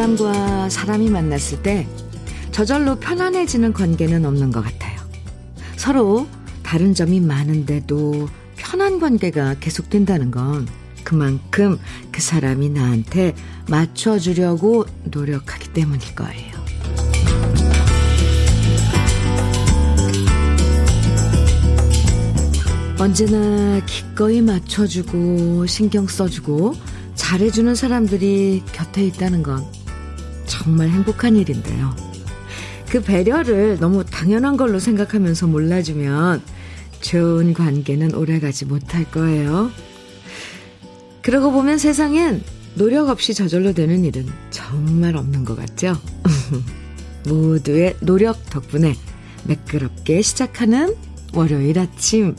사람과 사람이 만났을 때 저절로 편안해지는 관계는 없는 것 같아요. 서로 다른 점이 많은데도 편한 관계가 계속된다는 건 그만큼 그 사람이 나한테 맞춰주려고 노력하기 때문일 거예요. 언제나 기꺼이 맞춰주고 신경 써주고 잘해주는 사람들이 곁에 있다는 건 정말 행복한 일인데요. 그 배려를 너무 당연한 걸로 생각하면서 몰라주면 좋은 관계는 오래가지 못할 거예요. 그러고 보면 세상엔 노력 없이 저절로 되는 일은 정말 없는 것 같죠? 모두의 노력 덕분에 매끄럽게 시작하는 월요일 아침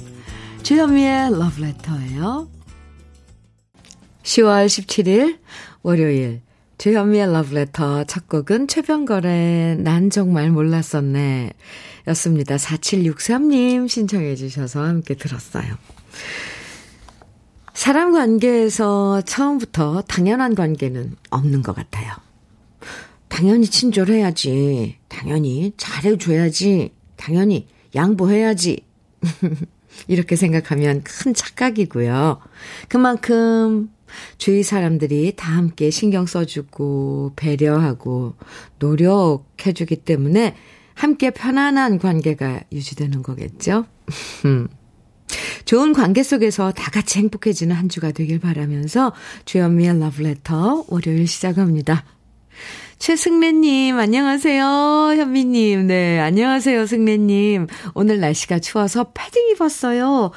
주현미의 러브레터예요. 10월 17일 월요일 주현미의 러브레터 첫 곡은 최병걸의 난 정말 몰랐었네 였습니다. 4763님 신청해 주셔서 함께 들었어요. 사람 관계에서 처음부터 당연한 관계는 없는 것 같아요. 당연히 친절해야지, 당연히 잘해줘야지, 당연히 양보해야지. 이렇게 생각하면 큰 착각이고요. 그만큼 주위 사람들이 다 함께 신경 써주고 배려하고 노력해주기 때문에 함께 편안한 관계가 유지되는 거겠죠. 좋은 관계 속에서 다 같이 행복해지는 한 주가 되길 바라면서 주현미의 러브레터 월요일 시작합니다. 최승래님 안녕하세요. 현미님 네 안녕하세요 승래님. 오늘 날씨가 추워서 패딩 입었어요.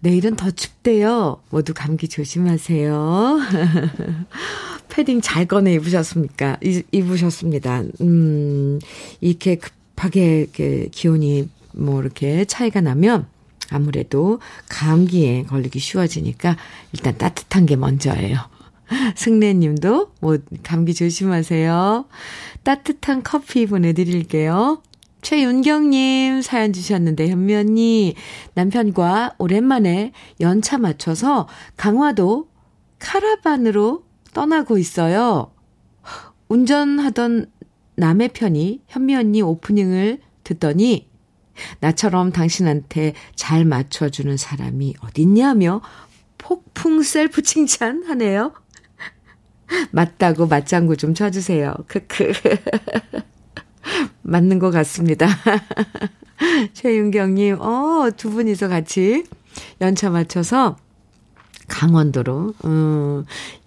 내일은 더 춥대요. 모두 감기 조심하세요. 패딩 잘 꺼내 입으셨습니까? 입으셨습니다. 이렇게 급하게 이렇게 기온이 뭐 이렇게 차이가 나면 아무래도 감기에 걸리기 쉬워지니까 일단 따뜻한 게 먼저예요. 승래님도 뭐 감기 조심하세요. 따뜻한 커피 보내드릴게요. 최윤경님 사연 주셨는데 현미 언니 남편과 오랜만에 연차 맞춰서 강화도 카라반으로 떠나고 있어요. 운전하던 남의 편이 현미 언니 오프닝을 듣더니 나처럼 당신한테 잘 맞춰주는 사람이 어딨냐며 폭풍 셀프 칭찬하네요. 맞다고 맞장구 좀 쳐주세요. 크크. 맞는 것 같습니다. 최윤경님, 두 분이서 같이 연차 맞춰서 강원도로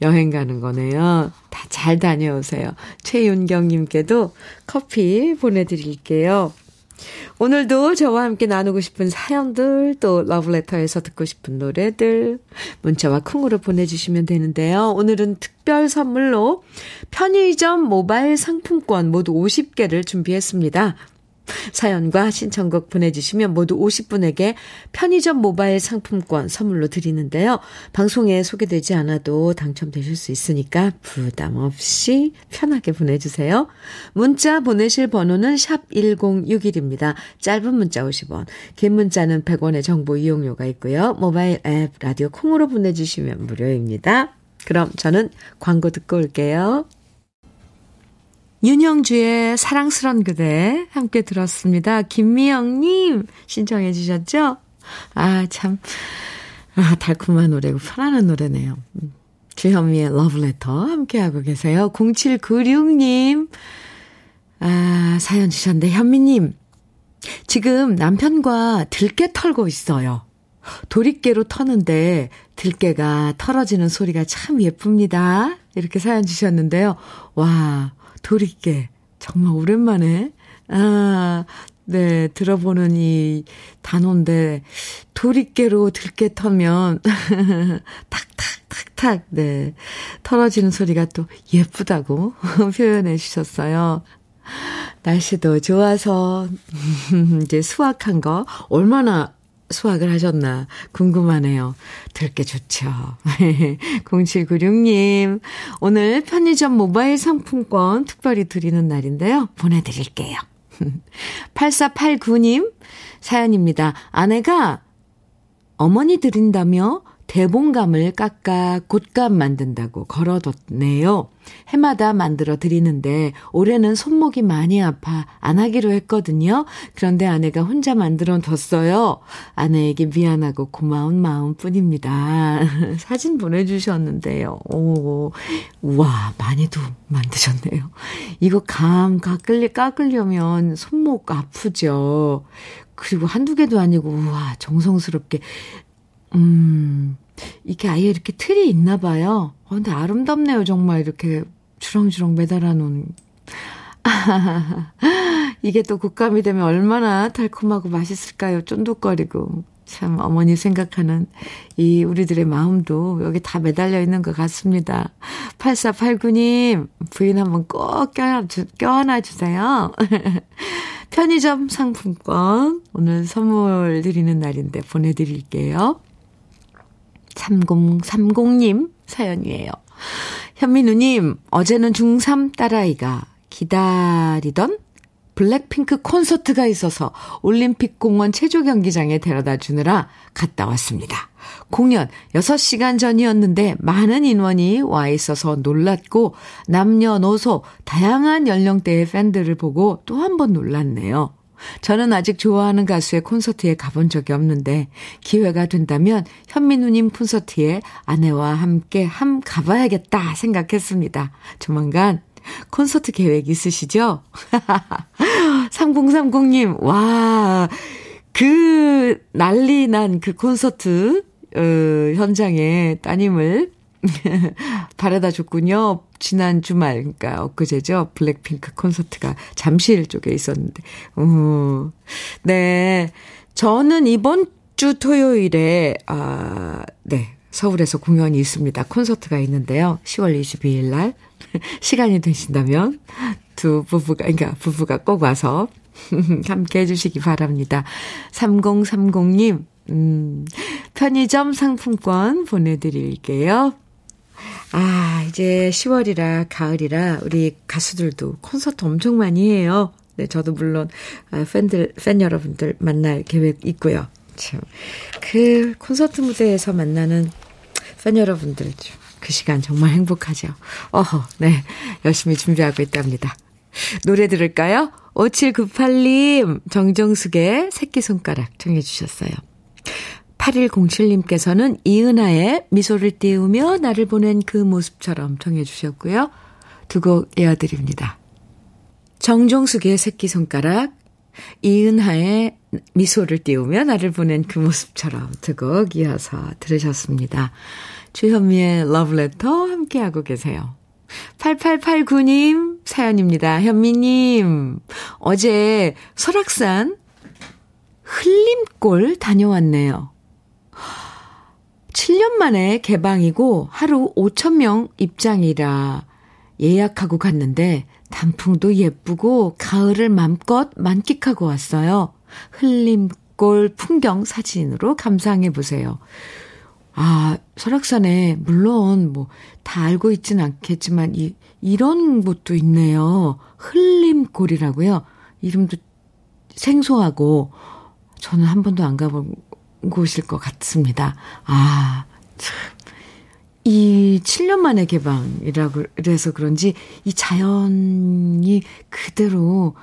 여행 가는 거네요. 다 잘 다녀오세요. 최윤경님께도 커피 보내드릴게요. 오늘도 저와 함께 나누고 싶은 사연들 또 러브레터에서 듣고 싶은 노래들 문자와 콩으로 보내주시면 되는데요. 오늘은 특별 선물로 편의점 모바일 상품권 모두 50개를 준비했습니다. 사연과 신청곡 보내주시면 모두 50분에게 편의점 모바일 상품권 선물로 드리는데요. 방송에 소개되지 않아도 당첨되실 수 있으니까 부담 없이 편하게 보내주세요. 문자 보내실 번호는 샵 1061입니다. 짧은 문자 50원, 긴 문자는 100원의 정보 이용료가 있고요. 모바일 앱 라디오 콩으로 보내주시면 무료입니다. 그럼 저는 광고 듣고 올게요. 윤형주의 사랑스런 그대 함께 들었습니다. 김미영님 신청해 주셨죠? 아 참 달콤한 노래고 편안한 노래네요. 주현미의 러브레터 함께하고 계세요. 0796님 사연 주셨는데 현미님 지금 남편과 들깨 털고 있어요. 도리깨로 터는데 들깨가 털어지는 소리가 참 예쁩니다. 이렇게 사연 주셨는데요. 와 도리깨 정말 오랜만에 네 들어보는 이 단어인데 도리깨로 들깨 터면 탁탁탁탁 네 털어지는 소리가 또 예쁘다고 표현해 주셨어요. 날씨도 좋아서 이제 수확한 거 얼마나 수확을 하셨나 궁금하네요. 들깨 좋죠. 0796님 오늘 편의점 모바일 상품권 특별히 드리는 날인데요. 보내드릴게요. 8489님 사연입니다. 아내가 어머니 드린다며 대봉감을 깎아 곶감 만든다고 걸어뒀네요. 해마다 만들어 드리는데 올해는 손목이 많이 아파 안 하기로 했거든요. 그런데 아내가 혼자 만들어 뒀어요. 아내에게 미안하고 고마운 마음뿐입니다. 사진 보내주셨는데요. 오, 우와, 많이도 만드셨네요. 이거 감 깎으려면 손목 아프죠. 그리고 한두 개도 아니고 우와, 정성스럽게 이게 아예 이렇게 틀이 있나 봐요. 근데 아름답네요. 정말 이렇게 주렁주렁 매달아 놓은. 아, 이게 또 곶감이 되면 얼마나 달콤하고 맛있을까요. 쫀득거리고. 참 어머니 생각하는 이 우리들의 마음도 여기 다 매달려 있는 것 같습니다. 8489님, 부인 한번 꼭 껴안아 주세요. 편의점 상품권 오늘 선물 드리는 날인데 보내드릴게요. 3030님 사연이에요. 현민우님, 어제는 중3 딸아이가 기다리던 블랙핑크 콘서트가 있어서 올림픽공원 체조경기장에 데려다 주느라 갔다 왔습니다. 공연 6시간 전이었는데 많은 인원이 와 있어서 놀랐고 남녀노소 다양한 연령대의 팬들을 보고 또 한 번 놀랐네요. 저는 아직 좋아하는 가수의 콘서트에 가본 적이 없는데 기회가 된다면 현민우님 콘서트에 아내와 함께 가봐야겠다 생각했습니다. 조만간 콘서트 계획 있으시죠? 3030님, 와, 그 난리 난 그 콘서트 현장에 따님을 바래다 줬군요. 지난 주말, 그러니까 엊그제죠. 블랙핑크 콘서트가 잠실 쪽에 있었는데. 네, 저는 이번 주 토요일에 서울에서 공연이 있습니다. 콘서트가 있는데요. 10월 22일 날 시간이 되신다면 부부가 꼭 와서 함께 해주시기 바랍니다. 3030님, 편의점 상품권 보내드릴게요. 아, 이제 10월이라 가을이라 우리 가수들도 콘서트 엄청 많이 해요. 네, 저도 물론 팬 여러분들 만날 계획 있고요. 참, 그 콘서트 무대에서 만나는 팬 여러분들 그 시간 정말 행복하죠. 네, 열심히 준비하고 있답니다. 노래 들을까요? 5798님, 정정숙의 새끼손가락 청해 주셨어요. 8107님께서는 이은하의 미소를 띄우며 나를 보낸 그 모습처럼 청해 주셨고요. 두 곡 이어드립니다. 정정숙의 새끼손가락, 이은하의 미소를 띄우며 나를 보낸 그 모습처럼 두 곡 이어서 들으셨습니다. 주현미의 러브레터 함께하고 계세요. 8889님 사연입니다. 현미님, 어제 설악산 흘림골 다녀왔네요. 7년 만에 개방이고 하루 5,000명 입장이라 예약하고 갔는데 단풍도 예쁘고 가을을 마음껏 만끽하고 왔어요. 흘림골 풍경 사진으로 감상해 보세요. 아, 설악산에 물론 뭐 다 알고 있진 않겠지만 이런 곳도 있네요. 흘림골이라고요. 이름도 생소하고 저는 한 번도 안 가본 곳일 것 같습니다. 아, 참. 이 7년 만에 개방이라고 그래서 그런지 이 자연이 그대로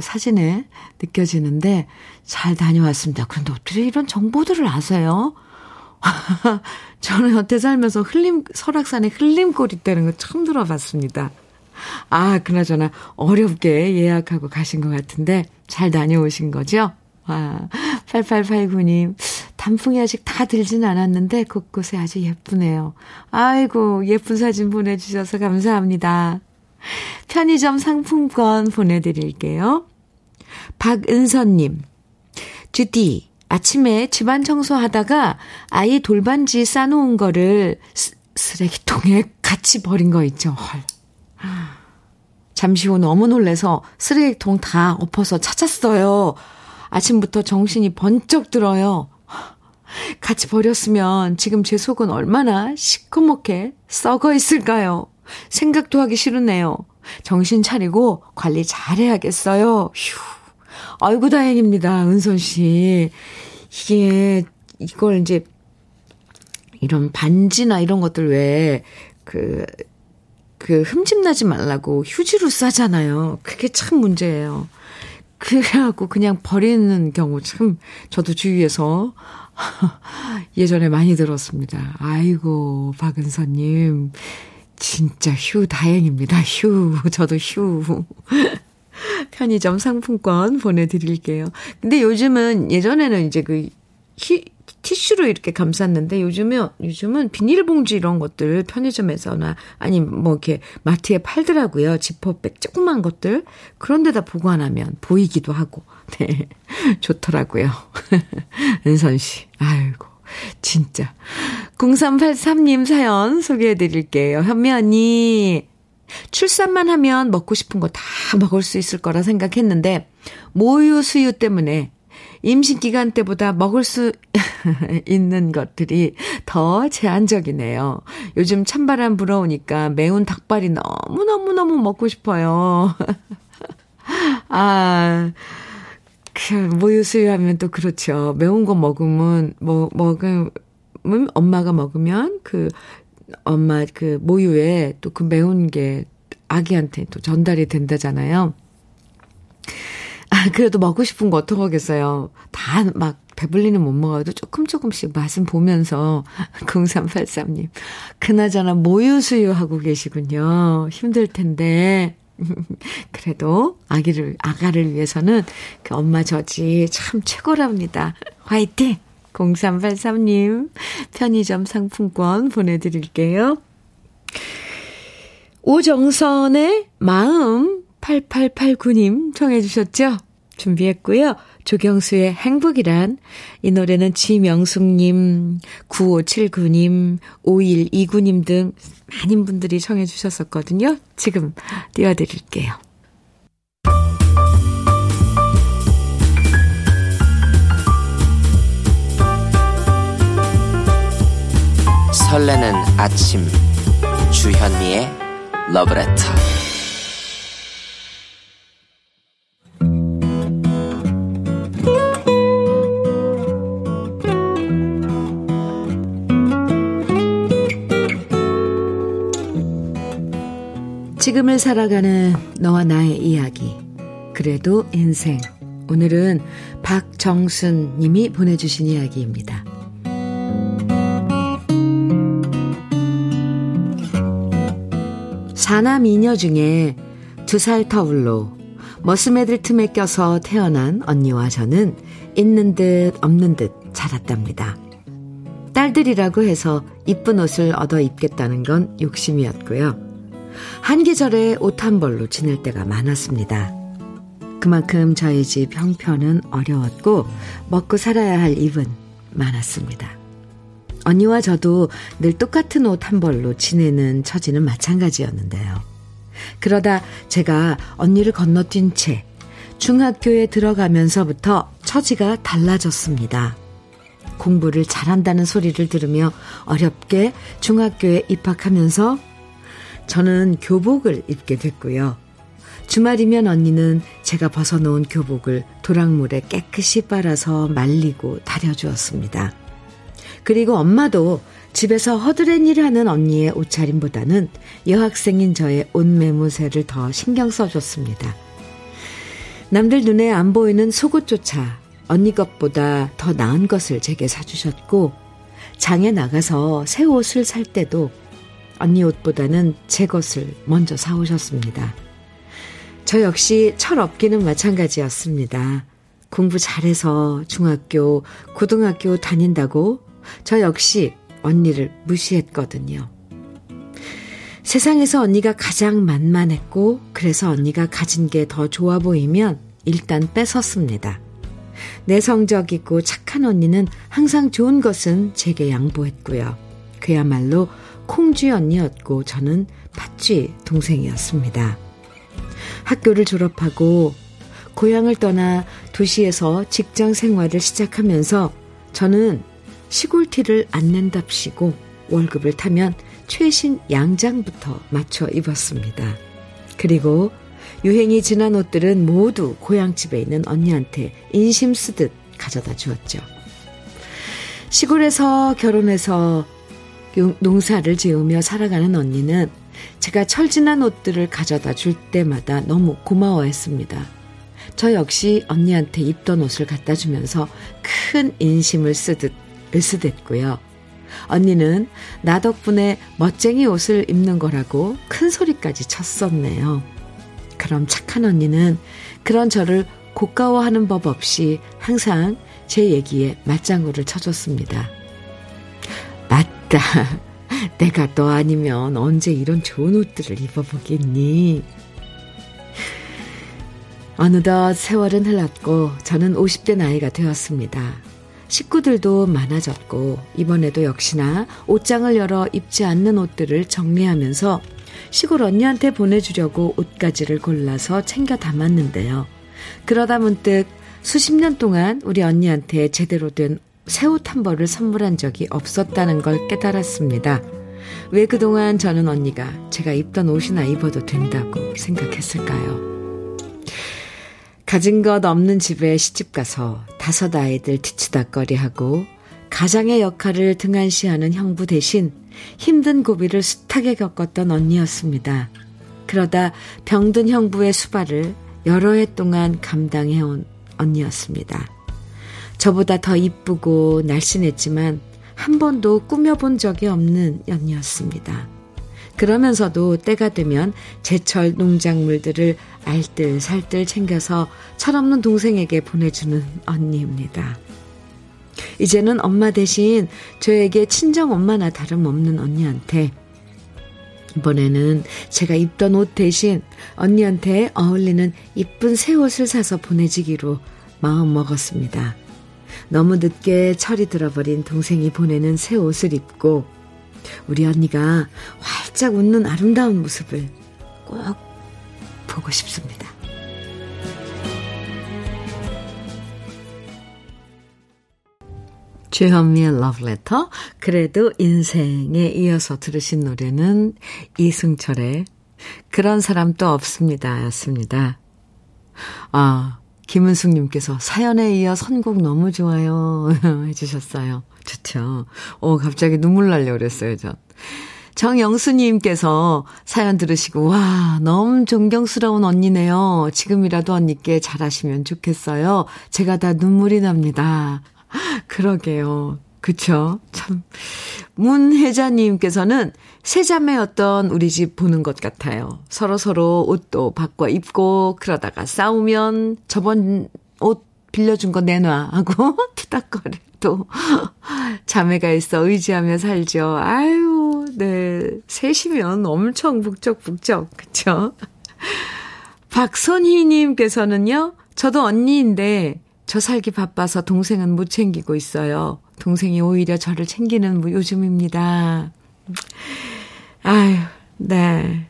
사진에 느껴지는데 잘 다녀왔습니다. 그런데 어떻게 이런 정보들을 아세요? 저는 여태 살면서 설악산에 흘림골이 있다는 거 처음 들어봤습니다. 아, 그나저나 어렵게 예약하고 가신 것 같은데 잘 다녀오신 거죠? 와, 8889님, 단풍이 아직 다 들진 않았는데 곳곳에 아주 예쁘네요. 아이고, 예쁜 사진 보내주셔서 감사합니다. 편의점 상품권 보내드릴게요. 박은서님, 주디, 아침에 집안 청소하다가 아이 돌반지 싸놓은 거를 쓰레기통에 같이 버린 거 있죠. 헐. 잠시 후 너무 놀라서 쓰레기통 다 엎어서 찾았어요. 아침부터 정신이 번쩍 들어요. 같이 버렸으면 지금 제 속은 얼마나 시커멓게 썩어 있을까요? 생각도 하기 싫으네요. 정신 차리고 관리 잘해야겠어요. 휴. 아이고, 다행입니다, 은선 씨. 이게, 이걸 이제 이런 반지나 이런 것들 왜 그 흠집나지 말라고 휴지로 싸잖아요. 그게 참 문제예요. 그래갖고 그냥 버리는 경우 참 저도 주위에서 예전에 많이 들었습니다. 아이고 박은서님 진짜 휴 다행입니다. 휴 저도 휴 편의점 상품권 보내드릴게요. 근데 요즘은 예전에는 이제 그 티슈로 이렇게 감쌌는데 요즘은 비닐봉지 이런 것들 편의점에서나 아니 뭐 이렇게 마트에 팔더라고요. 지퍼백 조그만 것들 그런 데다 보관하면 보이기도 하고 네 좋더라고요. 은선 씨 아이고 진짜 0383님 사연 소개해드릴게요. 현미 언니 출산만 하면 먹고 싶은 거 다 먹을 수 있을 거라 생각했는데 모유 수유 때문에 임신기간 때보다 먹을 수 있는 것들이 더 제한적이네요. 요즘 찬바람 불어오니까 매운 닭발이 너무너무너무 먹고 싶어요. 아, 그 모유 수유하면 또 그렇죠. 매운 거 먹으면, 엄마가 먹으면 엄마 모유에 또 그 매운 게 아기한테 또 전달이 된다잖아요. 아, 그래도 먹고 싶은 거 어떡하겠어요. 다 막 배불리는 못 먹어도 조금씩 맛은 보면서 0383님. 그나저나 모유 수유하고 계시군요. 힘들 텐데. 그래도 아가를 위해서는 그 엄마 저지 참 최고랍니다. 화이팅! 0383님 편의점 상품권 보내드릴게요. 오정선의 마음 8889님 청해 주셨죠? 준비했고요. 조경수의 행복이란 이 노래는 지명숙님, 9579님, 5129님 등 많은 분들이 청해 주셨었거든요. 지금 띄워드릴게요. 설레는 아침 주현미의 러브레터 지금을 살아가는 너와 나의 이야기 그래도 인생 오늘은 박정순 님이 보내주신 이야기입니다. 사남 이녀 중에 2살 터울로 머스매들 틈에 껴서 태어난 언니와 저는 있는 듯 없는 듯 자랐답니다. 딸들이라고 해서 이쁜 옷을 얻어 입겠다는 건 욕심이었고요. 한 계절에 옷 한 벌로 지낼 때가 많았습니다. 그만큼 저희 집 형편은 어려웠고 먹고 살아야 할 입은 많았습니다. 언니와 저도 늘 똑같은 옷 한 벌로 지내는 처지는 마찬가지였는데요. 그러다 제가 언니를 건너뛴 채 중학교에 들어가면서부터 처지가 달라졌습니다. 공부를 잘한다는 소리를 들으며 어렵게 중학교에 입학하면서 저는 교복을 입게 됐고요. 주말이면 언니는 제가 벗어놓은 교복을 도랑물에 깨끗이 빨아서 말리고 다려주었습니다. 그리고 엄마도 집에서 허드렛 일하는 언니의 옷차림보다는 여학생인 저의 옷 매무새를 더 신경 써줬습니다. 남들 눈에 안 보이는 속옷조차 언니 것보다 더 나은 것을 제게 사주셨고 장에 나가서 새 옷을 살 때도 언니 옷보다는 제 것을 먼저 사오셨습니다. 저 역시 철없기는 마찬가지였습니다. 공부 잘해서 중학교, 고등학교 다닌다고 저 역시 언니를 무시했거든요. 세상에서 언니가 가장 만만했고 그래서 언니가 가진 게 더 좋아 보이면 일단 뺏었습니다. 내성적이고 착한 언니는 항상 좋은 것은 제게 양보했고요. 그야말로 콩쥐 언니였고 저는 팥쥐 동생이었습니다. 학교를 졸업하고 고향을 떠나 도시에서 직장 생활을 시작하면서 저는 시골티를 안 낸답시고 월급을 타면 최신 양장부터 맞춰 입었습니다. 그리고 유행이 지난 옷들은 모두 고향집에 있는 언니한테 인심 쓰듯 가져다 주었죠. 시골에서 결혼해서 농사를 지으며 살아가는 언니는 제가 철진한 옷들을 가져다 줄 때마다 너무 고마워했습니다. 저 역시 언니한테 입던 옷을 갖다 주면서 큰 인심을 쓰듯 으스댔고요. 언니는 나 덕분에 멋쟁이 옷을 입는 거라고 큰 소리까지 쳤었네요. 그럼 착한 언니는 그런 저를 고가워하는 법 없이 항상 제 얘기에 맞장구를 쳐줬습니다. 맞다. 내가 너 아니면 언제 이런 좋은 옷들을 입어보겠니? 어느덧 세월은 흘렀고 저는 50대 나이가 되었습니다. 식구들도 많아졌고 이번에도 역시나 옷장을 열어 입지 않는 옷들을 정리하면서 시골 언니한테 보내주려고 옷가지를 골라서 챙겨 담았는데요. 그러다 문득 수십 년 동안 우리 언니한테 제대로 된 새 옷 한 벌을 선물한 적이 없었다는 걸 깨달았습니다. 왜 그동안 저는 언니가 제가 입던 옷이나 입어도 된다고 생각했을까요? 가진 것 없는 집에 시집가서 5 아이들 뒤치다꺼리하고 가장의 역할을 등한시하는 형부 대신 힘든 고비를 숱하게 겪었던 언니였습니다. 그러다 병든 형부의 수발을 여러 해 동안 감당해온 언니였습니다. 저보다 더 이쁘고 날씬했지만 한 번도 꾸며본 적이 없는 언니였습니다. 그러면서도 때가 되면 제철 농작물들을 알뜰살뜰 챙겨서 철없는 동생에게 보내주는 언니입니다. 이제는 엄마 대신 저에게 친정엄마나 다름없는 언니한테, 이번에는 제가 입던 옷 대신 언니한테 어울리는 이쁜 새 옷을 사서 보내주기로 마음먹었습니다. 너무 늦게 철이 들어버린 동생이 보내는 새 옷을 입고 우리 언니가 활짝 웃는 아름다운 모습을 꼭 보고 싶습니다. 주현미의 러브레터, 그래도 인생에 이어서 들으신 노래는 이승철의 그런 사람도 없습니다 였습니다. 김은숙님께서 사연에 이어 선곡 너무 좋아요 해주셨어요. 좋죠. 갑자기 눈물 날려고 그랬어요, 전. 정영수님께서 사연 들으시고 와, 너무 존경스러운 언니네요. 지금이라도 언니께 잘하시면 좋겠어요. 제가 다 눈물이 납니다. 그러게요. 그쵸? 참. 문혜자님께서는 세자매였던 우리 집 보는 것 같아요. 서로서로 옷도 바꿔 입고 그러다가 싸우면 저번 옷 빌려준 거 내놔 하고 투닥거리고 자매가 있어 의지하며 살죠. 아유, 네. 셋이면 엄청 북적북적. 그쵸? 박선희님께서는요. 저도 언니인데 저 살기 바빠서 동생은 못 챙기고 있어요. 동생이 오히려 저를 챙기는 요즘입니다. 아유, 네.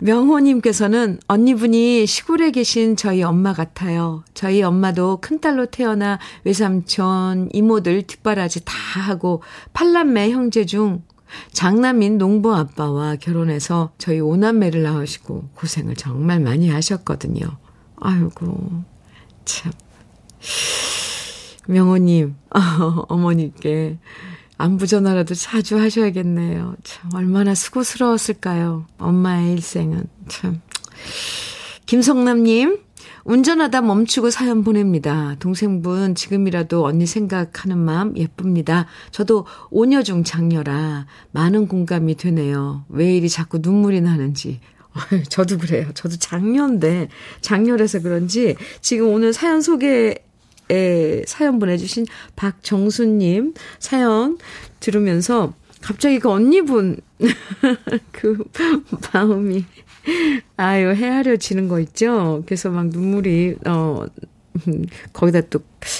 명호님께서는 언니분이 시골에 계신 저희 엄마 같아요. 저희 엄마도 큰딸로 태어나 외삼촌, 이모들 뒷바라지 다 하고 팔남매 형제 중 장남인 농부 아빠와 결혼해서 저희 5남매를 낳으시고 고생을 정말 많이 하셨거든요. 아이고, 참. 명호님, 어머님께 안부 전화라도 자주 하셔야겠네요. 참 얼마나 수고스러웠을까요. 엄마의 일생은 참. 김성남님, 운전하다 멈추고 사연 보냅니다. 동생분 지금이라도 언니 생각하는 마음 예쁩니다. 저도 오녀 중 장녀라 많은 공감이 되네요. 왜 이리 자꾸 눈물이 나는지. 저도 그래요. 저도 장녀인데, 장녀라서 그런지 지금 오늘 사연 소개 사연 보내주신 박정수님 사연 들으면서 갑자기 그 언니분 그 마음이 아유 헤아려지는 거 있죠. 그래서 막 눈물이 거기다 또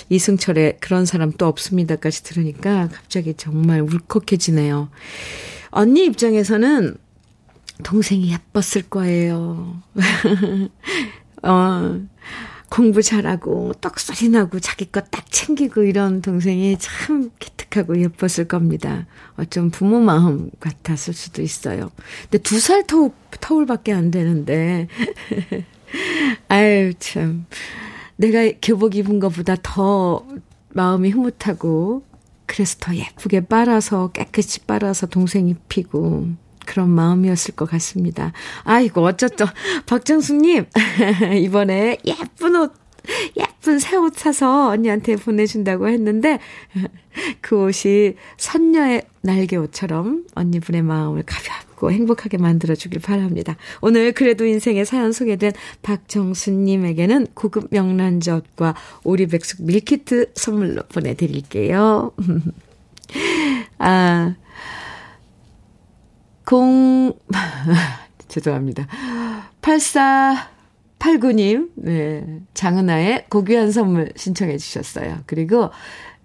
이승철의 그런 사람 또 없습니다까지 들으니까 갑자기 정말 울컥해지네요. 언니 입장에서는 동생이 예뻤을 거예요. 공부 잘하고 떡소리 나고 자기 거 딱 챙기고 이런 동생이 참 기특하고 예뻤을 겁니다. 어쩜 부모 마음 같았을 수도 있어요. 근데 2살 터울밖에 안 되는데 아유 참, 내가 교복 입은 것보다 더 마음이 흐뭇하고 그래서 더 예쁘게 빨아서 깨끗이 빨아서 동생이 피고 그런 마음이었을 것 같습니다. 아이고 어쩌죠. 박정숙님 이번에 예쁜 옷 예쁜 새 옷 사서 언니한테 보내준다고 했는데 그 옷이 선녀의 날개옷처럼 언니분의 마음을 가볍고 행복하게 만들어주길 바랍니다. 오늘 그래도 인생의 사연 소개된 박정수님에게는 고급 명란젓과 오리백숙 밀키트 선물로 보내드릴게요. 아, 죄송합니다. 8489님, 네. 장은아의 고귀한 선물 신청해 주셨어요. 그리고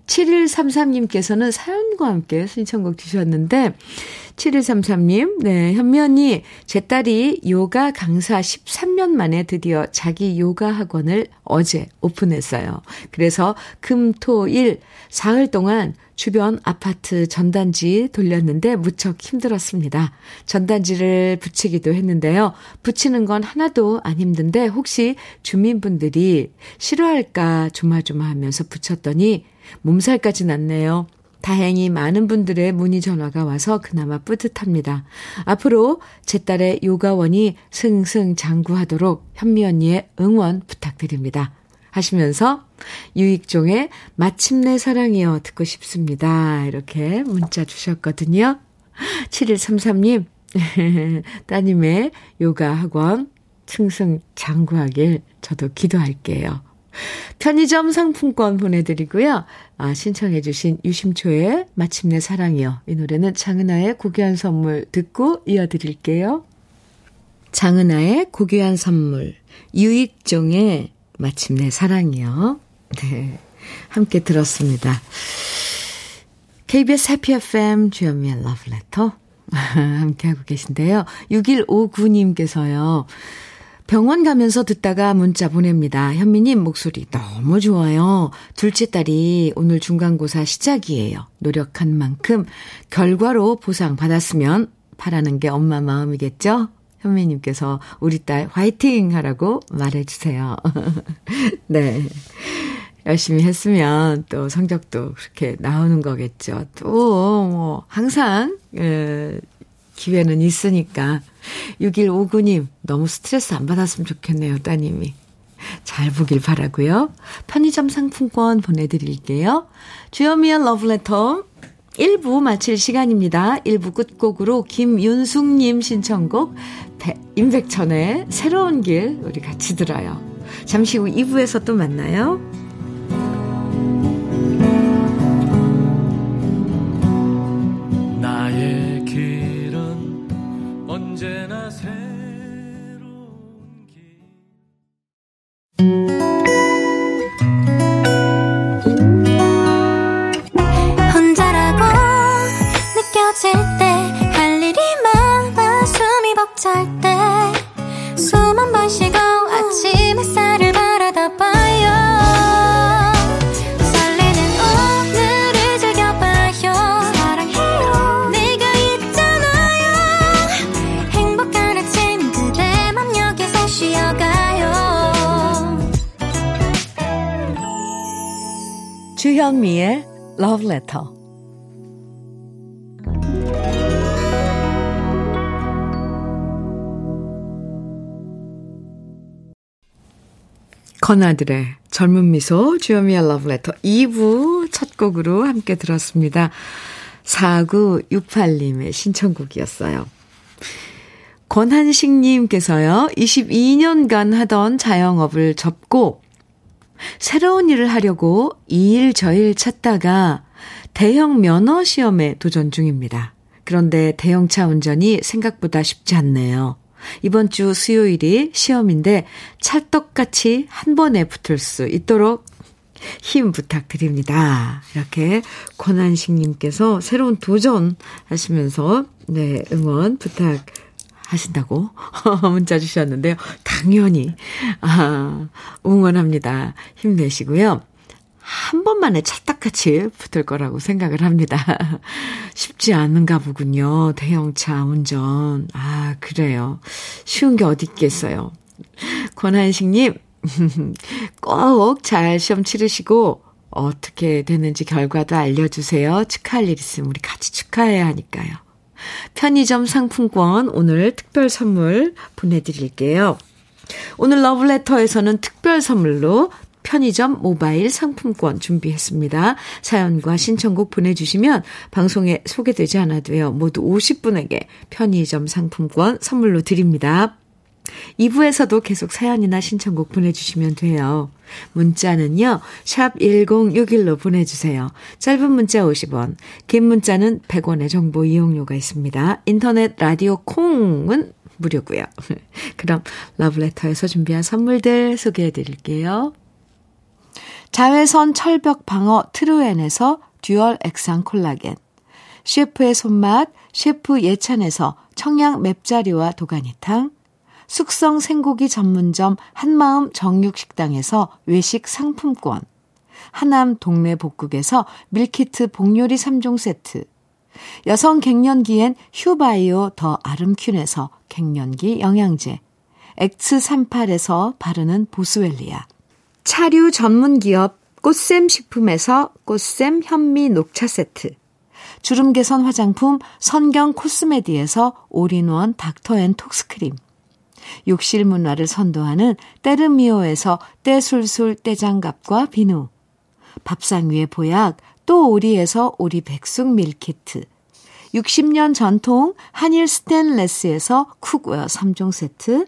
7133님께서는 사연과 함께 신청곡 주셨는데 7133님, 네, 현미 언니, 제 딸이 요가 강사 13년 만에 드디어 자기 요가 학원을 어제 오픈했어요. 그래서 금, 토, 일, 사흘 동안 주변 아파트 전단지 돌렸는데 무척 힘들었습니다. 전단지를 붙이기도 했는데요. 붙이는 건 하나도 안 힘든데 혹시 주민분들이 싫어할까 조마조마하면서 붙였더니 몸살까지 났네요. 다행히 많은 분들의 문의 전화가 와서 그나마 뿌듯합니다. 앞으로 제 딸의 요가원이 승승장구하도록 현미 언니의 응원 부탁드립니다. 하시면서 유익종의 마침내 사랑이여 듣고 싶습니다. 이렇게 문자 주셨거든요. 7133님 따님의 요가학원 승승장구하길 저도 기도할게요. 편의점 상품권 보내드리고요. 아, 신청해 주신 유심초의 마침내 사랑이여. 이 노래는 장은아의 고귀한 선물 듣고 이어드릴게요. 장은아의 고귀한 선물, 유익종의 마침내 사랑이요. 네, 함께 들었습니다. KBS 해피 FM 주현미의 러브레터 함께하고 계신데요. 6159님께서요. 병원 가면서 듣다가 문자 보냅니다. 현미님 목소리 너무 좋아요. 둘째 딸이 오늘 중간고사 시작이에요. 노력한 만큼 결과로 보상받았으면 바라는 게 엄마 마음이겠죠? 현미님께서 우리 딸 화이팅 하라고 말해주세요. 네, 열심히 했으면 또 성적도 그렇게 나오는 거겠죠. 또 뭐 항상 기회는 있으니까. 6159님 너무 스트레스 안 받았으면 좋겠네요. 따님이 잘 보길 바라고요. 편의점 상품권 보내드릴게요. 주현미의 러브레터 1부 마칠 시간입니다. 1부 끝곡으로 김윤숙님 신청곡 임백천의 새로운 길 우리 같이 들어요. 잠시 후 2부에서 또 만나요. 나의 길은 언제나 새로운 길. 주현미의 러브레터. 건아들의 젊은 미소 주현미의 러브레터 2부 첫 곡으로 함께 들었습니다. 4968님의 신청곡이었어요. 권한식 님께서요. 22년간 하던 자영업을 접고 새로운 일을 하려고 이 일 저 일 찾다가 대형 면허 시험에 도전 중입니다. 그런데 대형차 운전이 생각보다 쉽지 않네요. 이번 주 수요일이 시험인데 찰떡같이 한 번에 붙을 수 있도록 힘 부탁드립니다. 이렇게 권한식님께서 새로운 도전 하시면서 네, 응원 부탁하신다고 문자 주셨는데요. 당연히 응원합니다. 힘내시고요. 한 번만에 찰떡같이 붙을 거라고 생각을 합니다. 쉽지 않은가 보군요. 대형차 운전. 아, 그래요. 쉬운 게 어디 있겠어요. 권한식님, 꼭 잘 시험 치르시고 어떻게 되는지 결과도 알려주세요. 축하할 일 있으면 우리 같이 축하해야 하니까요. 편의점 상품권 오늘 특별 선물 보내드릴게요. 오늘 러브레터에서는 특별 선물로 편의점 모바일 상품권 준비했습니다. 사연과 신청곡 보내주시면 방송에 소개되지 않아도요. 모두 50분에게 편의점 상품권 선물로 드립니다. 2부에서도 계속 사연이나 신청곡 보내주시면 돼요. 문자는요. 샵 1061로 보내주세요. 짧은 문자 50원, 긴 문자는 100원의 정보 이용료가 있습니다. 인터넷 라디오 콩은 무료고요. 그럼 러브레터에서 준비한 선물들 소개해드릴게요. 자외선 철벽 방어 트루엔에서 듀얼 액상 콜라겐, 셰프의 손맛 셰프 예찬에서 청양 맵자리와 도가니탕, 숙성 생고기 전문점 한마음 정육식당에서 외식 상품권, 하남 동네 복국에서 밀키트 복요리 3종 세트, 여성 갱년기엔 휴바이오 더 아름퀸에서 갱년기 영양제, X38에서 바르는 보스웰리아, 차류 전문기업 꽃샘식품에서 꽃샘 현미 녹차 세트, 주름개선 화장품 선경 코스메디에서 올인원 닥터앤톡스크림, 욕실 문화를 선도하는 때르미오에서 때술술 때장갑과 비누, 밥상 위의 보약 또 오리에서 오리 백숙 밀키트, 60년 전통 한일 스테인레스에서 쿡웨어 3종 세트,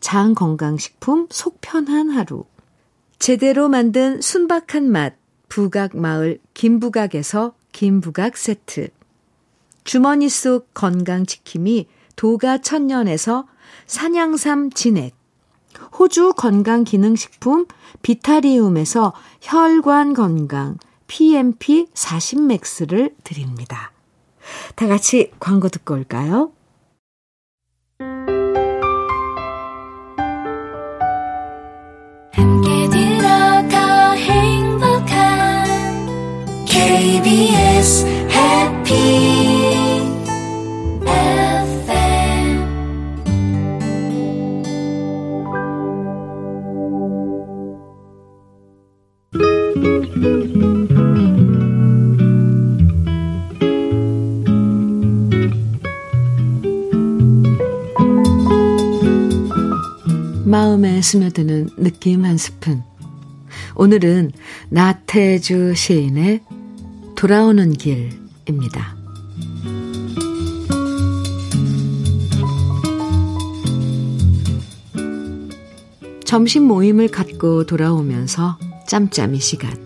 장건강식품 속편한 하루, 제대로 만든 순박한 맛 부각마을 김부각에서 김부각 세트, 주머니 속 건강지킴이 도가천년에서 산양삼 진액, 호주 건강기능식품 비타리움에서 혈관건강 PMP 40맥스를 드립니다. 다 같이 광고 듣고 올까요? KBS 해피 FM. 마음에 스며드는 느낌 한 스푼. 오늘은 나태주 시인의 돌아오는 길입니다. 점심 모임을 갖고 돌아오면서 짬짬이 시간.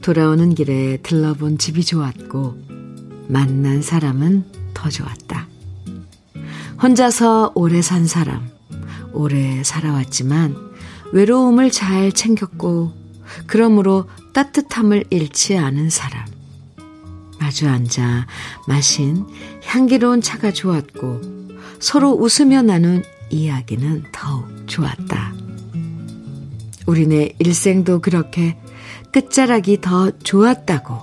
돌아오는 길에 들러본 집이 좋았고 만난 사람은 더 좋았다. 혼자서 오래 산 사람, 오래 살아왔지만 외로움을 잘 챙겼고 그러므로 따뜻함을 잃지 않은 사람. 마주 앉아 마신 향기로운 차가 좋았고 서로 웃으며 나눈 이야기는 더욱 좋았다. 우리네 일생도 그렇게 끝자락이 더 좋았다고,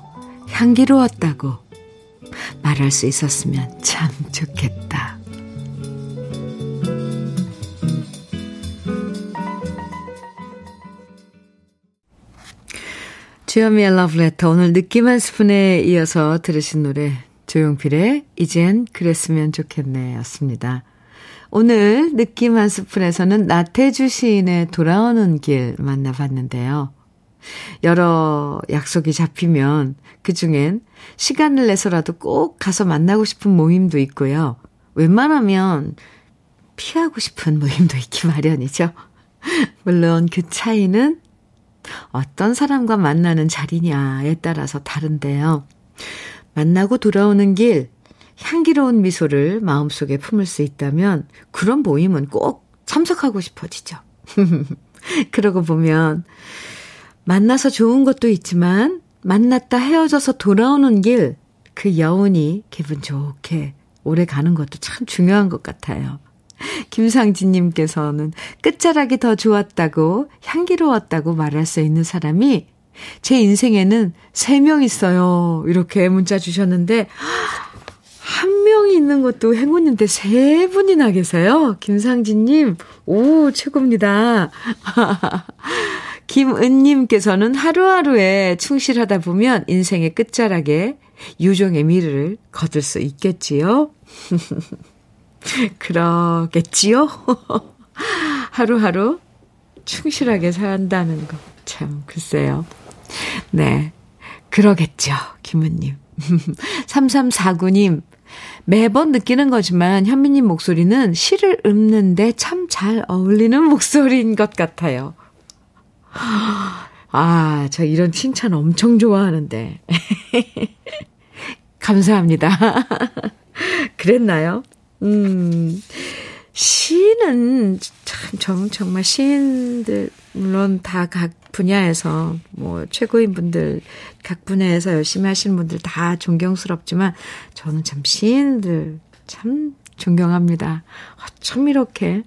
향기로웠다고 말할 수 있었으면 참 좋겠다. 주현미의 러브레터, 오늘 느낌 한 스푼에 이어서 들으신 노래 조용필의 이젠 그랬으면 좋겠네 였습니다. 오늘 느낌 한 스푼에서는 나태주 시인의 돌아오는 길 만나봤는데요. 여러 약속이 잡히면 그중엔 시간을 내서라도 꼭 가서 만나고 싶은 모임도 있고요. 웬만하면 피하고 싶은 모임도 있기 마련이죠. 물론 그 차이는 어떤 사람과 만나는 자리냐에 따라서 다른데요. 만나고 돌아오는 길, 향기로운 미소를 마음속에 품을 수 있다면 그런 모임은 꼭 참석하고 싶어지죠. 그러고 보면 만나서 좋은 것도 있지만 만났다 헤어져서 돌아오는 길, 그 여운이 기분 좋게 오래 가는 것도 참 중요한 것 같아요. 김상진님께서는 끝자락이 더 좋았다고, 향기로웠다고 말할 수 있는 사람이 제 인생에는 3명 있어요. 이렇게 문자 주셨는데, 1명이 있는 것도 행운인데 3분이나 계세요. 김상진님, 오, 최고입니다. 김은님께서는 하루하루에 충실하다 보면 인생의 끝자락에 유종의 미를 거둘 수 있겠지요? 그러겠지요? 하루하루 충실하게 산다는 거. 참, 글쎄요. 네. 그러겠죠, 김은님. 3349님. 매번 느끼는 거지만 현미님 목소리는 시를 읊는데 참 잘 어울리는 목소리인 것 같아요. 아, 저 이런 칭찬 엄청 좋아하는데. 감사합니다. 그랬나요? 시는 참 정말 시인들 물론 다 각 분야에서 뭐 최고인 분들 각 분야에서 열심히 하시는 분들 다 존경스럽지만 저는 참 시인들 참 존경합니다. 참 이렇게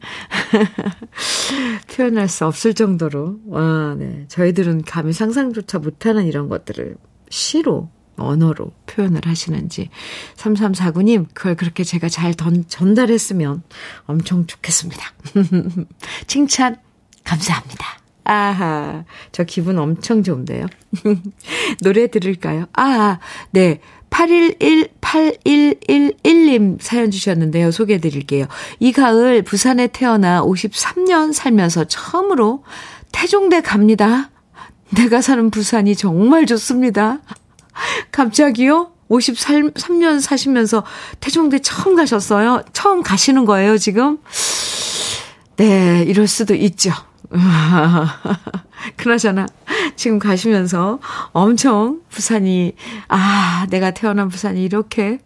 표현할 수 없을 정도로 와, 네. 저희들은 감히 상상조차 못하는 이런 것들을 시로 언어로 표현을 하시는지 3349님 그걸 그렇게 제가 잘 전달했으면 엄청 좋겠습니다. 칭찬 감사합니다. 아하, 저 기분 엄청 좋은데요. 노래 들을까요? 아, 네. 811811님 사연 주셨는데요. 소개해 드릴게요. 이 가을 부산에 태어나 53년 살면서 처음으로 태종대 갑니다. 내가 사는 부산이 정말 좋습니다. 갑자기요? 53년 사시면서 태종대 처음 가셨어요? 처음 가시는 거예요, 지금? 네, 이럴 수도 있죠. 그나저나, 지금 가시면서 엄청 부산이, 아, 내가 태어난 부산이 이렇게,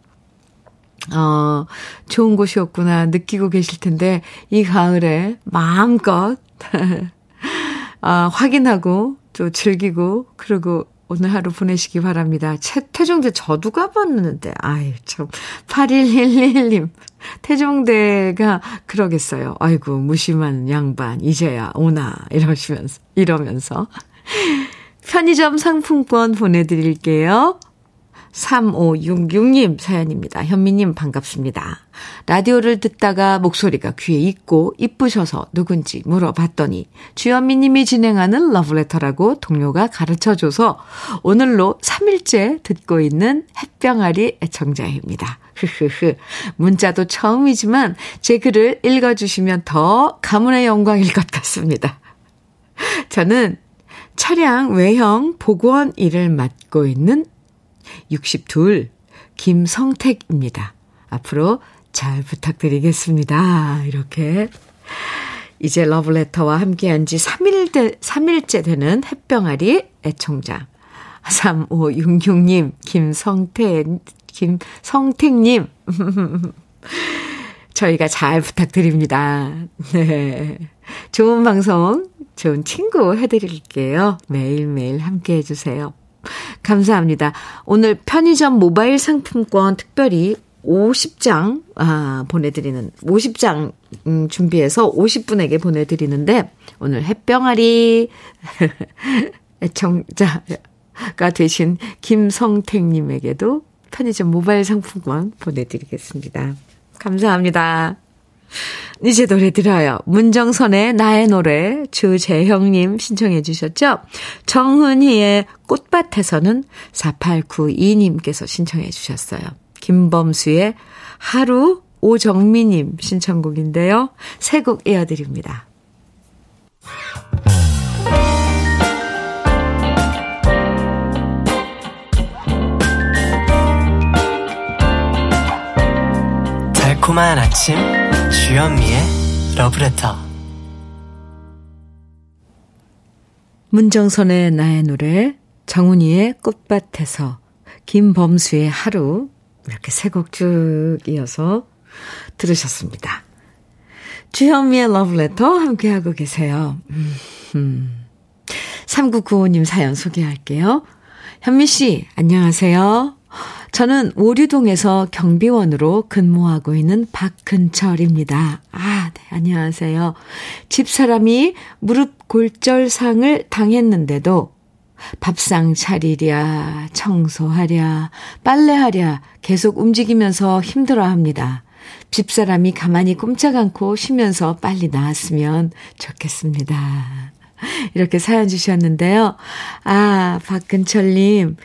좋은 곳이었구나 느끼고 계실 텐데, 이 가을에 마음껏, 확인하고, 또 즐기고, 그리고, 오늘 하루 보내시기 바랍니다. 태종대 저도 가봤는데, 아이, 참. 8111님. 태종대가 그러겠어요. 아이고, 무심한 양반, 이제야 오나, 이러면서. 편의점 상품권 보내드릴게요. 3566님 사연입니다. 현미님 반갑습니다. 라디오를 듣다가 목소리가 귀에 익고 이쁘셔서 누군지 물어봤더니 주현미님이 진행하는 러브레터라고 동료가 가르쳐줘서 오늘로 3일째 듣고 있는 햇병아리 애청자입니다. 문자도 처음이지만 제 글을 읽어주시면 더 가문의 영광일 것 같습니다. 저는 차량 외형 복원 일을 맡고 있는 62 김성택입니다. 앞으로 잘 부탁드리겠습니다. 이렇게 이제 러브레터와 함께한 지 3일째 되는 햇병아리 애청자 3566님 김성택님 저희가 잘 부탁드립니다. 네, 좋은 방송 좋은 친구 해드릴게요. 매일매일 함께해 주세요. 감사합니다. 오늘 편의점 모바일 상품권 특별히 50장 보내드리는 50장 준비해서 50분에게 보내드리는데 오늘 햇병아리 애청자가 되신 김성택님에게도 편의점 모바일 상품권 보내드리겠습니다. 감사합니다. 이제 노래 들어요. 문정선의 나의 노래 주재형님 신청해 주셨죠. 정훈이의 꽃밭에서는 4892님께서 신청해 주셨어요. 김범수의 하루 오정미님 신청곡인데요. 세 곡 이어드립니다. 달콤한 아침 주현미의 러브레터. 문정선의 나의 노래, 정훈이의 꽃밭에서, 김범수의 하루 이렇게 세 곡 쭉 이어서 들으셨습니다. 주현미의 러브레터 함께하고 계세요. 3995님 사연 소개할게요. 현미 씨, 안녕하세요. 저는 오류동에서 경비원으로 근무하고 있는 박근철입니다. 아, 네, 안녕하세요. 집사람이 무릎 골절상을 당했는데도 밥상 차리랴, 청소하랴, 빨래하랴 계속 움직이면서 힘들어합니다. 집사람이 가만히 꼼짝 않고 쉬면서 빨리 나았으면 좋겠습니다. 이렇게 사연 주셨는데요. 아, 박근철님,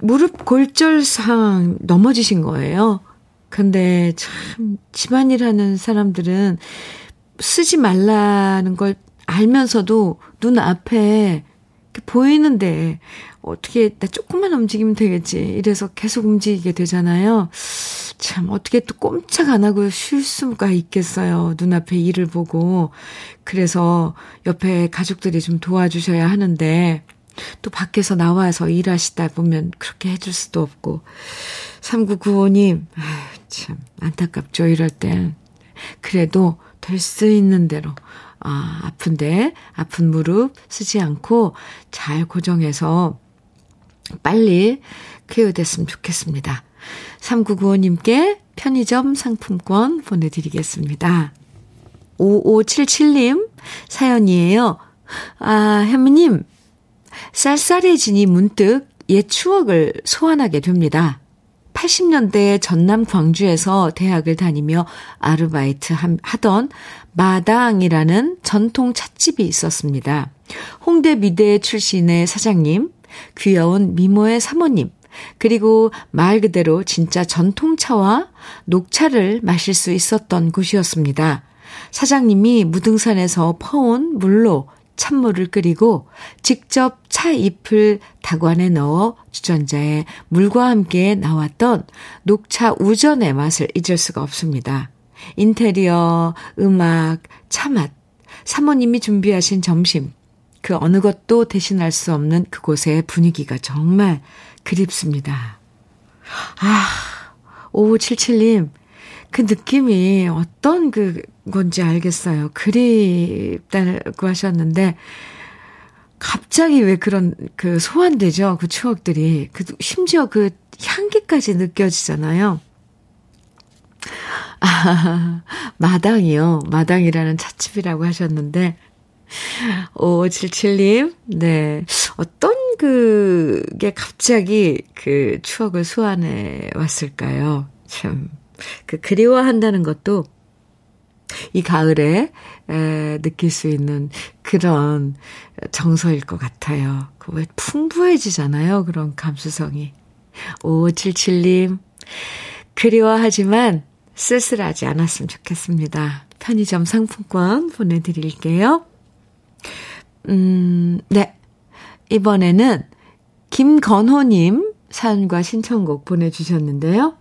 무릎 골절상 넘어지신 거예요. 근데 참 집안일 하는 사람들은 쓰지 말라는 걸 알면서도 눈앞에 보이는데 어떻게 나 조금만 움직이면 되겠지 이래서 계속 움직이게 되잖아요. 참 어떻게 또 꼼짝 안 하고 쉴 수가 있겠어요. 눈앞에 일을 보고. 그래서 옆에 가족들이 좀 도와주셔야 하는데 또 밖에서 나와서 일하시다 보면 그렇게 해줄 수도 없고. 3995님, 아유, 참 안타깝죠. 이럴 땐 그래도 될 수 있는 대로 아픈데 아픈 무릎 쓰지 않고 잘 고정해서 빨리 쾌유됐으면 좋겠습니다. 3995님께 편의점 상품권 보내드리겠습니다. 5577님 사연이에요. 아, 현미님, 쌀쌀해지니 문득 옛 추억을 소환하게 됩니다. 80년대 전남 광주에서 대학을 다니며 아르바이트 하던 마당이라는 전통 찻집이 있었습니다. 홍대 미대 출신의 사장님, 귀여운 미모의 사모님, 그리고 말 그대로 진짜 전통차와 녹차를 마실 수 있었던 곳이었습니다. 사장님이 무등산에서 퍼온 물로 찬물을 끓이고 직접 차잎을 다관에 넣어 주전자에 물과 함께 나왔던 녹차 우전의 맛을 잊을 수가 없습니다. 인테리어, 음악, 차맛, 사모님이 준비하신 점심, 그 어느 것도 대신할 수 없는 그곳의 분위기가 정말 그립습니다. 아, 5577님, 그 느낌이 어떤 건지 알겠어요. 그립다고 하셨는데 갑자기 왜 그런 그 소환되죠? 그 추억들이. 그 심지어 그 향기까지 느껴지잖아요. 아, 마당이요. 마당이라는 찻집이라고 하셨는데 5577님, 네, 어떤 그게 갑자기 그 추억을 소환해 왔을까요? 참 그 그리워한다는 것도 이 가을에 느낄 수 있는 그런 정서일 것 같아요. 왜 풍부해지잖아요. 그런 감수성이. 5577님, 그리워하지만 쓸쓸하지 않았으면 좋겠습니다. 편의점 상품권 보내드릴게요. 네. 이번에는 김건호님 사연과 신청곡 보내주셨는데요.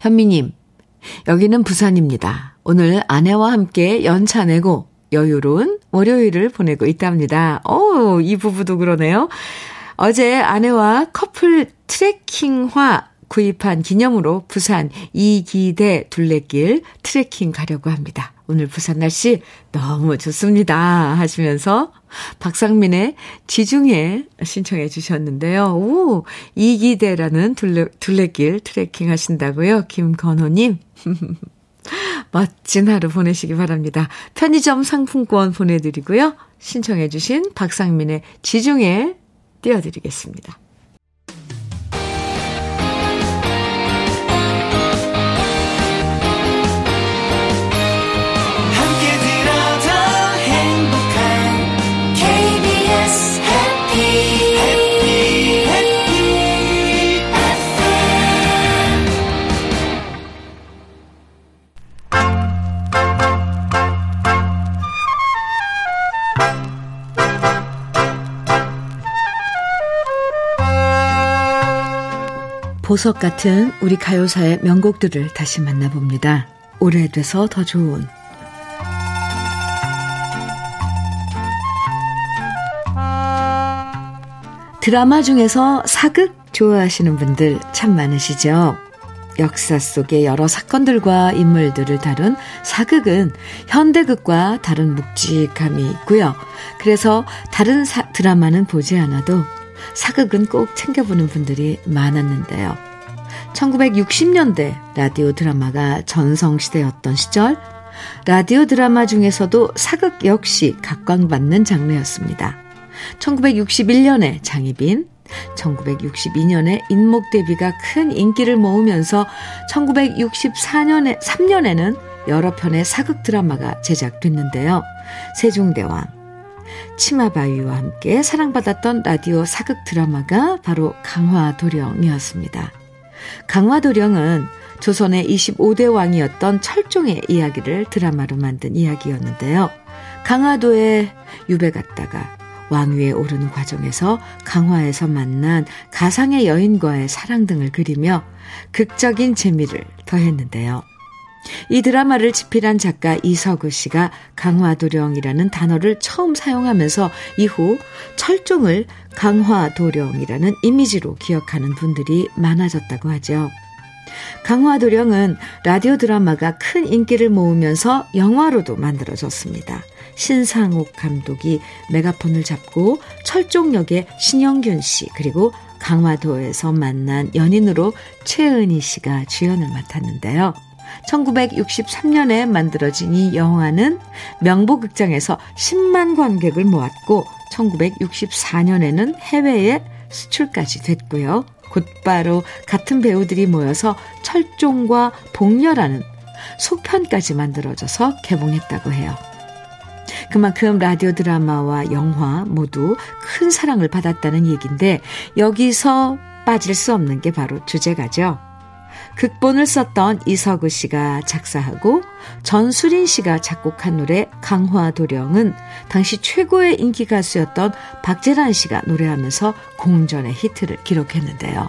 현미님, 여기는 부산입니다. 오늘 아내와 함께 연차 내고 여유로운 월요일을 보내고 있답니다. 오, 이 부부도 그러네요. 어제 아내와 커플 트레킹화 구입한 기념으로 부산 이기대 둘레길 트레킹 가려고 합니다. 오늘 부산 날씨 너무 좋습니다 하시면서 박상민의 지중해 신청해 주셨는데요. 오, 이기대라는 둘레길 트레킹 하신다고요? 김건호님. 멋진 하루 보내시기 바랍니다. 편의점 상품권 보내드리고요. 신청해 주신 박상민의 지중해 띄워드리겠습니다. 보석 같은 우리 가요사의 명곡들을 다시 만나봅니다. 오래돼서 더 좋은. 드라마 중에서 사극 좋아하시는 분들 참 많으시죠? 역사 속의 여러 사건들과 인물들을 다룬 사극은 현대극과 다른 묵직함이 있고요. 그래서 다른 드라마는 보지 않아도 사극은 꼭 챙겨보는 분들이 많았는데요. 1960년대 라디오 드라마가 전성시대였던 시절 라디오 드라마 중에서도 사극 역시 각광받는 장르였습니다. 1961년에 장희빈, 1962년에 인목대비가 큰 인기를 모으면서 1963년에는 여러 편의 사극 드라마가 제작됐는데요. 세종대왕, 치마바위와 함께 사랑받았던 라디오 사극 드라마가 바로 강화도령이었습니다. 강화도령은 조선의 25대 왕이었던 철종의 이야기를 드라마로 만든 이야기였는데요. 강화도에 유배 갔다가 왕위에 오르는 과정에서 강화에서 만난 가상의 여인과의 사랑 등을 그리며 극적인 재미를 더했는데요. 이 드라마를 집필한 작가 이석우 씨가 강화도령이라는 단어를 처음 사용하면서 이후 철종을 강화도령이라는 이미지로 기억하는 분들이 많아졌다고 하죠. 강화도령은 라디오 드라마가 큰 인기를 모으면서 영화로도 만들어졌습니다. 신상옥 감독이 메가폰을 잡고 철종 역의 신영균 씨 그리고 강화도에서 만난 연인으로 최은희 씨가 주연을 맡았는데요. 1963년에 만들어진 이 영화는 명보극장에서 10만 관객을 모았고 1964년에는 해외에 수출까지 됐고요. 곧바로 같은 배우들이 모여서 철종과 복녀라는 속편까지 만들어져서 개봉했다고 해요. 그만큼 라디오 드라마와 영화 모두 큰 사랑을 받았다는 얘기인데 여기서 빠질 수 없는 게 바로 주제가죠. 극본을 썼던 이석우 씨가 작사하고 전수린 씨가 작곡한 노래 강화도령은 당시 최고의 인기 가수였던 박재란 씨가 노래하면서 공전의 히트를 기록했는데요.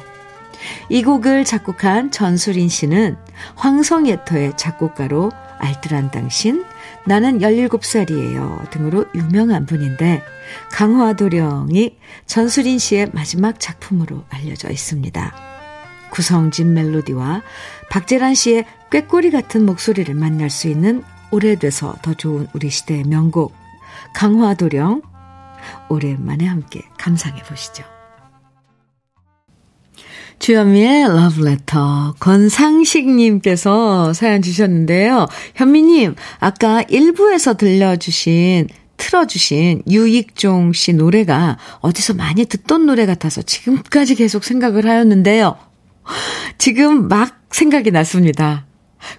이 곡을 작곡한 전수린 씨는 황성예토의 작곡가로 알뜰한 당신, 나는 17살이에요 등으로 유명한 분인데 강화도령이 전수린 씨의 마지막 작품으로 알려져 있습니다. 구성진 멜로디와 박재란 씨의 꾀꼬리 같은 목소리를 만날 수 있는 오래돼서 더 좋은 우리 시대의 명곡 강화도령 오랜만에 함께 감상해 보시죠. 주현미의 러브레터 권상식님께서 사연 주셨는데요. 현미님 아까 1부에서 틀어주신 유익종 씨 노래가 어디서 많이 듣던 노래 같아서 지금까지 계속 생각을 하였는데요. 지금 막 생각이 났습니다.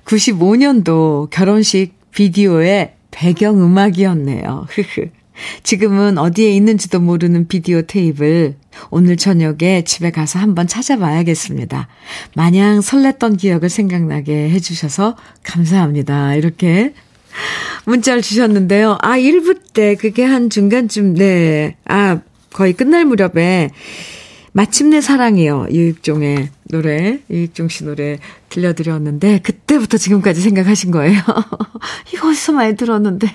95년도 결혼식 비디오의 배경음악이었네요. 지금은 어디에 있는지도 모르는 비디오 테이프를 오늘 저녁에 집에 가서 한번 찾아봐야겠습니다. 마냥 설렜던 기억을 생각나게 해주셔서 감사합니다. 이렇게 문자를 주셨는데요. 1부 때 그게 한 중간쯤 거의 끝날 무렵에 마침내 사랑이요. 유익종의 노래, 유익종 씨 노래 들려드렸는데 그때부터 지금까지 생각하신 거예요. 이거 어디서 많이 들었는데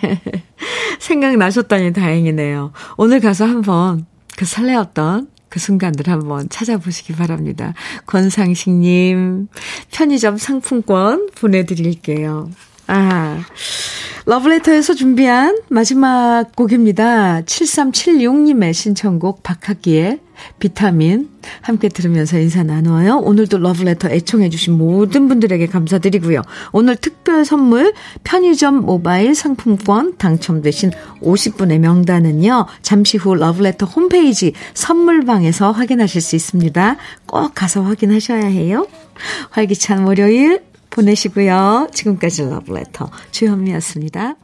생각나셨다니 다행이네요. 오늘 가서 한번 그 설레었던 그 순간들 한번 찾아보시기 바랍니다. 권상식님 편의점 상품권 보내드릴게요. 러브레터에서 준비한 마지막 곡입니다. 7376님의 신청곡 박학기의 비타민 함께 들으면서 인사 나눠요. 오늘도 러브레터 애청해 주신 모든 분들에게 감사드리고요. 오늘 특별 선물 편의점 모바일 상품권 당첨되신 50분의 명단은요. 잠시 후 러브레터 홈페이지 선물방에서 확인하실 수 있습니다. 꼭 가서 확인하셔야 해요. 활기찬 월요일 보내시고요. 지금까지 러브레터 주현미였습니다.